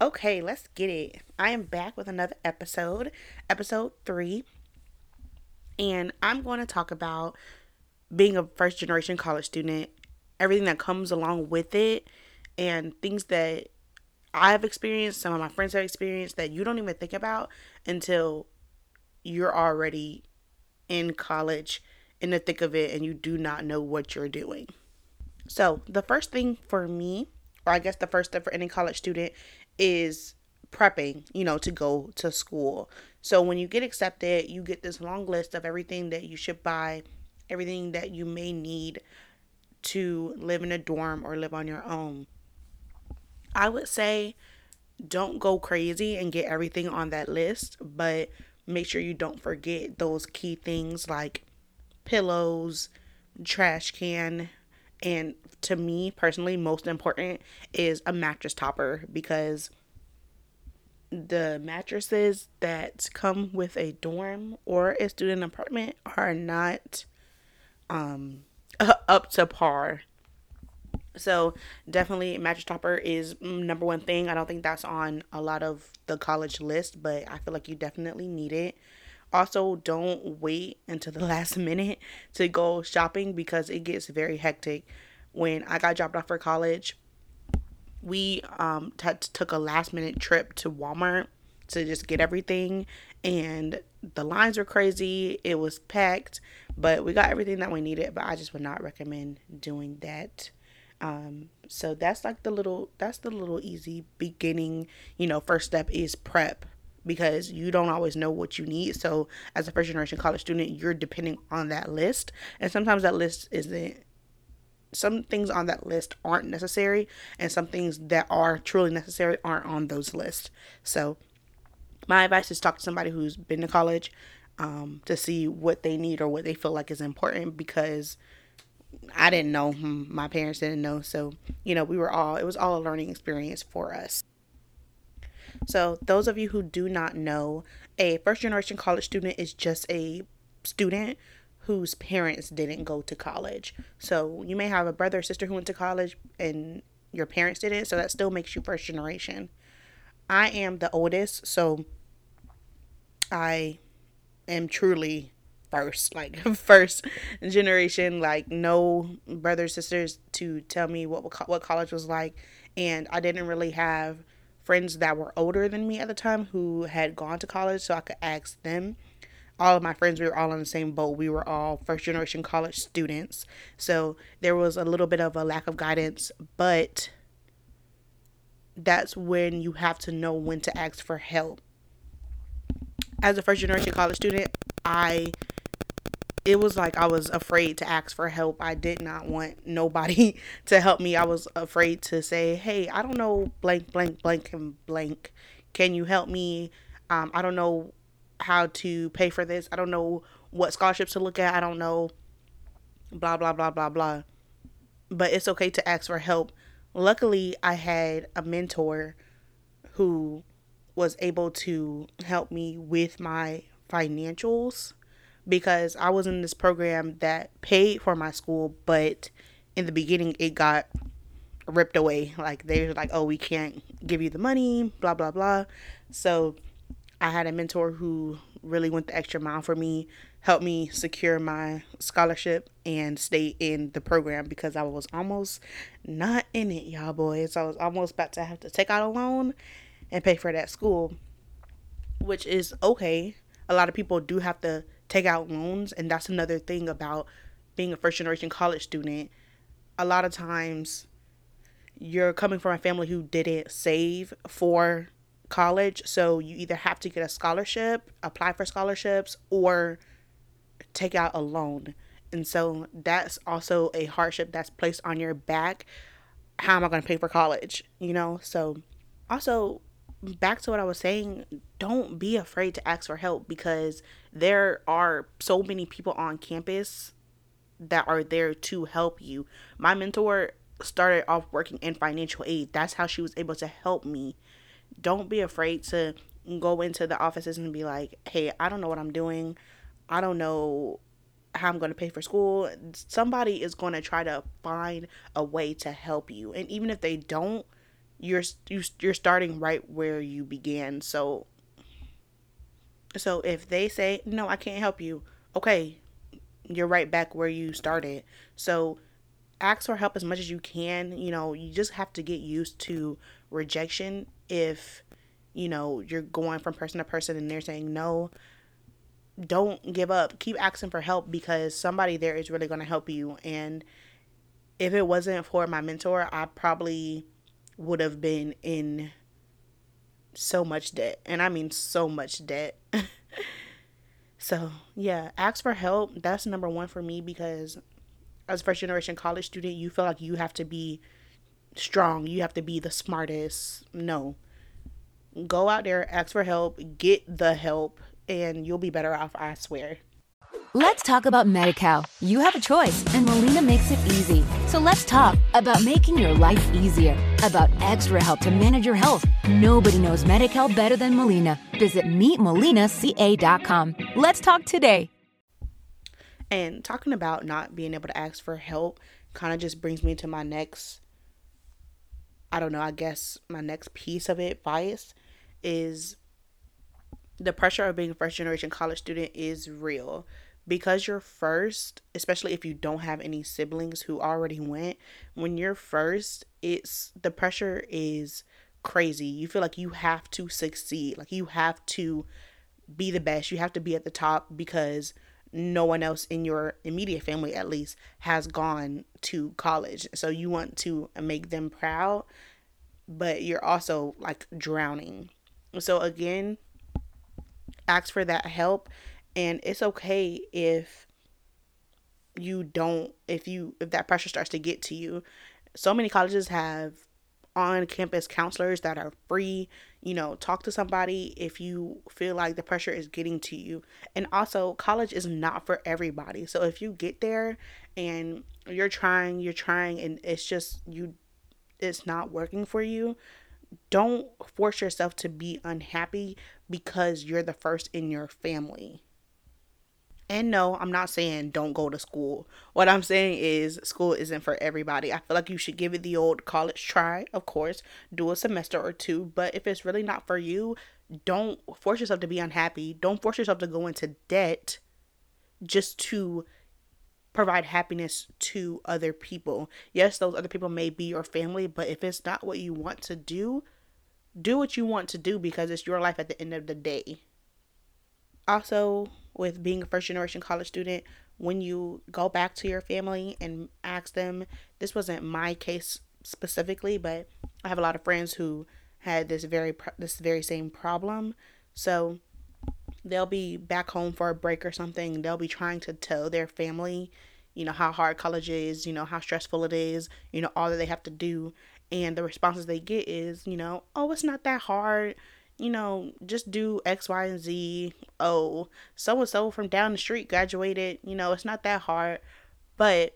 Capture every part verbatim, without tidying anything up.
Okay, let's get it. I am back with another episode, episode three, and I'm going to talk about being a first generation college student, everything that comes along with it, and things that I've experienced, some of my friends have experienced that you don't even think about until you're already in college, in the thick of it, and you do not know what you're doing. So the first thing for me, or I guess the first step for any college student, is prepping, you know, to go to school. So when you get accepted, you get this long list of everything that you should buy, everything that you may need to live in a dorm or live on your own. I would say don't go crazy and get everything on that list, but make sure you don't forget those key things like pillows, trash can, and to me personally, most important is a mattress topper, because the mattresses that come with a dorm or a student apartment are not um, up to par. So definitely mattress topper is number one thing. I don't think that's on a lot of the college list, but I feel like you definitely need it. Also, don't wait until the last minute to go shopping, because it gets very hectic. When I got dropped off for college, we um, t- took a last minute trip to Walmart to just get everything. And the lines were crazy. It was packed, but we got everything that we needed. But I just would not recommend doing that. Um, so that's like the little, that's the little easy beginning, you know, first step is prep, because you don't always know what you need. So as a first generation college student, you're depending on that list. And sometimes that list isn't, some things on that list aren't necessary, and some things that are truly necessary aren't on those lists. So my advice is talk to somebody who's been to college um, to see what they need or what they feel like is important, because I didn't know, my parents didn't know. So, you know, we were all, it was all a learning experience for us. So those of you who do not know, a first generation college student is just a student whose parents didn't go to college. So you may have a brother or sister who went to college and your parents didn't, so that still makes you first generation. I am the oldest, so I am truly first, like first generation, like no brothers, sisters to tell me what what college was like. And I didn't really have friends that were older than me at the time who had gone to college, so I could ask them. All of my friends, we were all on the same boat. We were all first generation college students. So there was a little bit of a lack of guidance, but that's when you have to know when to ask for help. As a first generation college student, I, it was like I was afraid to ask for help. I did not want nobody to help me. I was afraid to say, hey, I don't know blank, blank, blank, and blank. Can you help me? Um, I don't know how to pay for this. I don't know what scholarships to look at. I don't know, blah, blah, blah, blah, blah. But it's okay to ask for help. Luckily, I had a mentor who was able to help me with my financials, because I was in this program that paid for my school, but in the beginning it got ripped away. Like they were like, oh, we can't give you the money, blah, blah, blah. So I had a mentor who really went the extra mile for me, helped me secure my scholarship and stay in the program, because I was almost not in it, y'all boys. I was almost about to have to take out a loan and pay for that school, which is okay. A lot of people do have to take out loans, and that's another thing about being a first generation college student. A lot of times you're coming from a family who didn't save for college, so you either have to get a scholarship, apply for scholarships, or take out a loan. And so that's also a hardship that's placed on your back. How am I going to pay for college? You know, so also back to what I was saying, don't be afraid to ask for help, because there are so many people on campus that are there to help you. My mentor started off working in financial aid. That's how she was able to help me. Don't be afraid to go into the offices and be like, hey, I don't know what I'm doing. I don't know how I'm going to pay for school. Somebody is going to try to find a way to help you. And even if they don't, you're you're starting right where you began. So so if they say, no, I can't help you, okay, you're right back where you started. So ask for help as much as you can. You know, you just have to get used to rejection. If, you know, you're going from person to person and they're saying no, don't give up. Keep asking for help, because somebody there is really going to help you. And if it wasn't for my mentor, I probably would have been in so much debt. And I mean so much debt. So, yeah, ask for help. That's number one for me, because as a first generation college student, you feel like you have to be strong. You have to be the smartest. No. Go out there, ask for help, get the help, and you'll be better off, I swear. Let's talk about Medi-Cal. You have a choice, and Molina makes it easy. So let's talk about making your life easier, about extra help to manage your health. Nobody knows Medi-Cal better than Molina. Visit meet molina c a dot com. Let's talk today. And talking about not being able to ask for help kind of just brings me to my next, I don't know, I guess my next piece of advice is the pressure of being a first generation college student is real. Because you're first, especially if you don't have any siblings who already went, when you're first, it's the pressure is crazy. You feel like you have to succeed, like you have to be the best, you have to be at the top, because no one else in your immediate family, at least, has gone to college. So you want to make them proud, but you're also like drowning. So again, ask for that help. And it's okay if you don't, if you, if that pressure starts to get to you. So many colleges have on-campus counselors that are free. You know, talk to somebody if you feel like the pressure is getting to you. And also, college is not for everybody. So if you get there and you're trying, you're trying, and it's just you, it's not working for you, don't force yourself to be unhappy because you're the first in your family. And no, I'm not saying don't go to school. What I'm saying is school isn't for everybody. I feel like you should give it the old college try, of course. Do a semester or two. But if it's really not for you, don't force yourself to be unhappy. Don't force yourself to go into debt just to provide happiness to other people. Yes, those other people may be your family, but if it's not what you want to do, do what you want to do, because it's your life at the end of the day. Also, with being a first generation college student, when you go back to your family and ask them, this wasn't my case specifically, but I have a lot of friends who had this very pro- this very same problem. So they'll be back home for a break or something. They'll be trying to tell their family, you know, how hard college is, you know, how stressful it is, you know, all that they have to do. And the responses they get is, you know, oh, it's not that hard. You know, just do X, Y, and Z. Oh, so-and-so from down the street graduated. You know, it's not that hard. But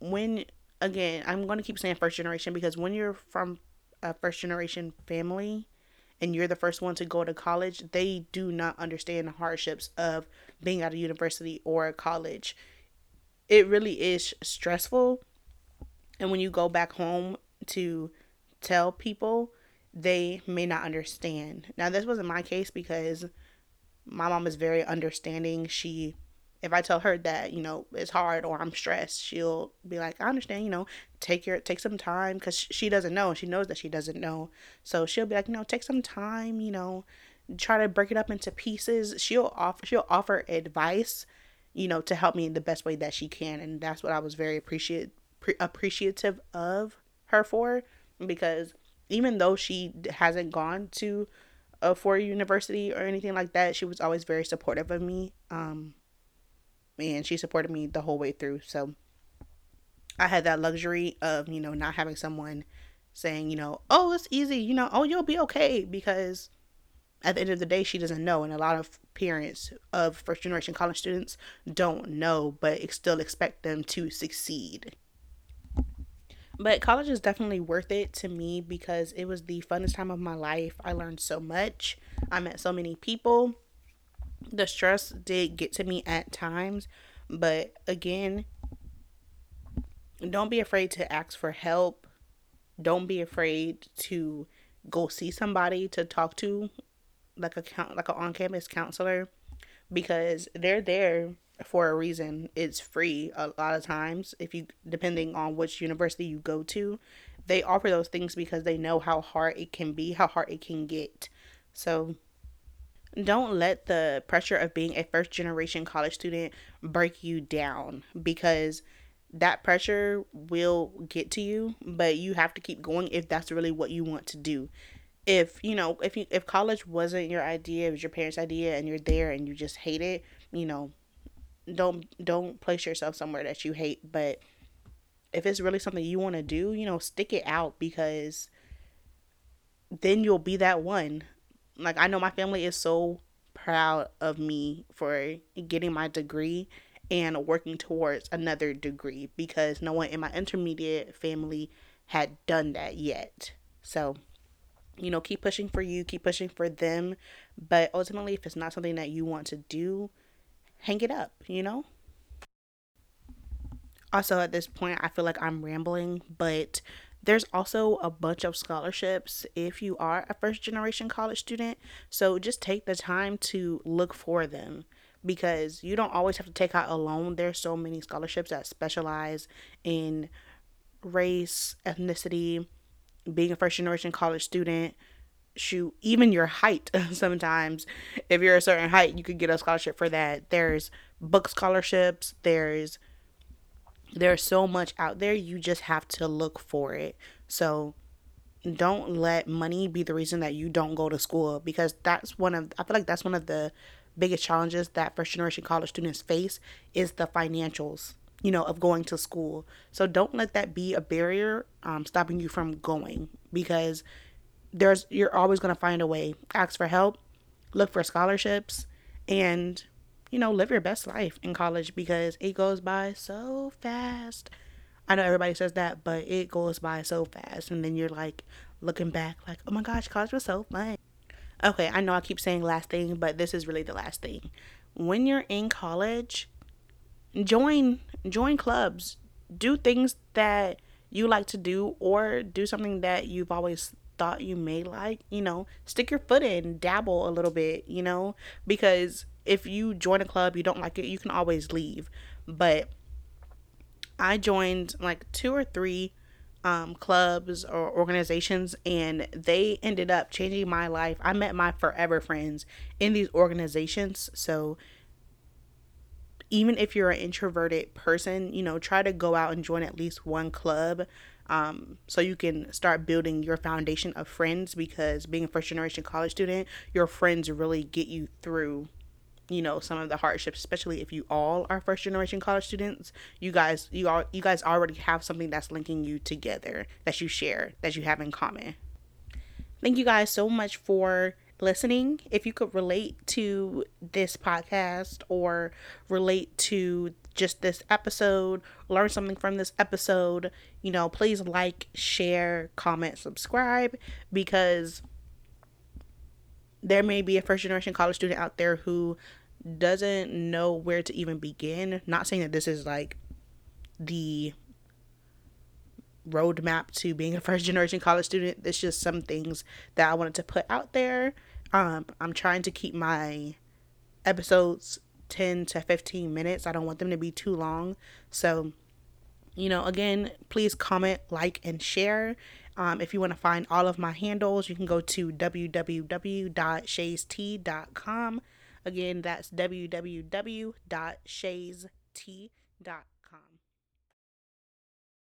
when, again, I'm going to keep saying first generation, because when you're from a first generation family and you're the first one to go to college, they do not understand the hardships of being at a university or a college. It really is stressful. And when you go back home to tell people, they may not understand. Now, this wasn't my case because my mom is very understanding. She, if I tell her that, you know, it's hard or I'm stressed, she'll be like, I understand, you know, take your, take some time. Cause she doesn't know. She knows that she doesn't know. So she'll be like, you know, take some time, you know, try to break it up into pieces. She'll offer, she'll offer advice, you know, to help me in the best way that she can. And that's what I was very appreciate, pre- appreciative of her for, because even though she hasn't gone to a four-year university or anything like that, she was always very supportive of me. Um, and she supported me the whole way through. So I had that luxury of, you know, not having someone saying, you know, oh, it's easy, you know, oh, you'll be okay, because at the end of the day, she doesn't know. And a lot of parents of first generation college students don't know, but still expect them to succeed. But college is definitely worth it to me because it was the funnest time of my life. I learned so much. I met so many people. The stress did get to me at times, but again, don't be afraid to ask for help. Don't be afraid to go see somebody to talk to, like a like an on-campus counselor, because they're there for a reason. It's free a lot of times, if you depending on which university you go to. They offer those things because they know how hard it can be, how hard it can get. So don't let the pressure of being a first generation college student break you down, because that pressure will get to you, but you have to keep going if that's really what you want to do. If, you know, if you, if college wasn't your idea, it was your parents' idea, and you're there and you just hate it, you know, don't, don't place yourself somewhere that you hate. But if it's really something you want to do, you know, stick it out, because then you'll be that one. Like, I know my family is so proud of me for getting my degree and working towards another degree, because no one in my intermediate family had done that yet. So, you know, keep pushing for you, keep pushing for them. But ultimately, if it's not something that you want to do, hang it up, you know? Also, at this point, I feel like I'm rambling, but there's also a bunch of scholarships if you are a first generation college student. So just take the time to look for them, because you don't always have to take out a loan. There's so many scholarships that specialize in race, ethnicity, being a first generation college student, shoot, even your height. Sometimes if you're a certain height, you could get a scholarship for that. There's book scholarships. There's There's so much out there. You just have to look for it. So don't let money be the reason that you don't go to school, because that's one of, I feel like that's one of the biggest challenges that first generation college students face, is the financials, you know, of going to school. So don't let that be a barrier um, stopping you from going, because there's, you're always going to find a way. Ask for help, look for scholarships, and you know, live your best life in college, because it goes by so fast. I know everybody says that, but it goes by so fast. And then you're like looking back like, oh my gosh, college was so fun. Okay, I know I keep saying last thing, but this is really the last thing. When you're in college, join, join clubs. Do things that you like to do, or do something that you've always thought you may like. You know, stick your foot in, dabble a little bit, you know, because if you join a club, you don't like it, you can always leave. But I joined like two or three um, clubs or organizations, and they ended up changing my life. I met my forever friends in these organizations. So even if you're an introverted person, you know, try to go out and join at least one club, Um, so you can start building your foundation of friends, because being a first generation college student, your friends really get you through, you know, some of the hardships, especially if you all are first generation college students. You guys, you all, you guys already have something that's linking you together, that you share, that you have in common. Thank you guys so much for listening. If you could relate to this podcast, or relate to just this episode, learn something from this episode, you know, please like, share, comment, subscribe, because there may be a first generation college student out there who doesn't know where to even begin. Not saying that this is like the roadmap to being a first generation college student. It's just some things that I wanted to put out there. Um, I'm trying to keep my episodes ten to fifteen minutes. I don't want them to be too long. So, you know, again, please comment, like, and share. Um, if you want to find all of my handles, you can go to w w w dot shays t dot com. Again, that's w w w dot shays t dot com.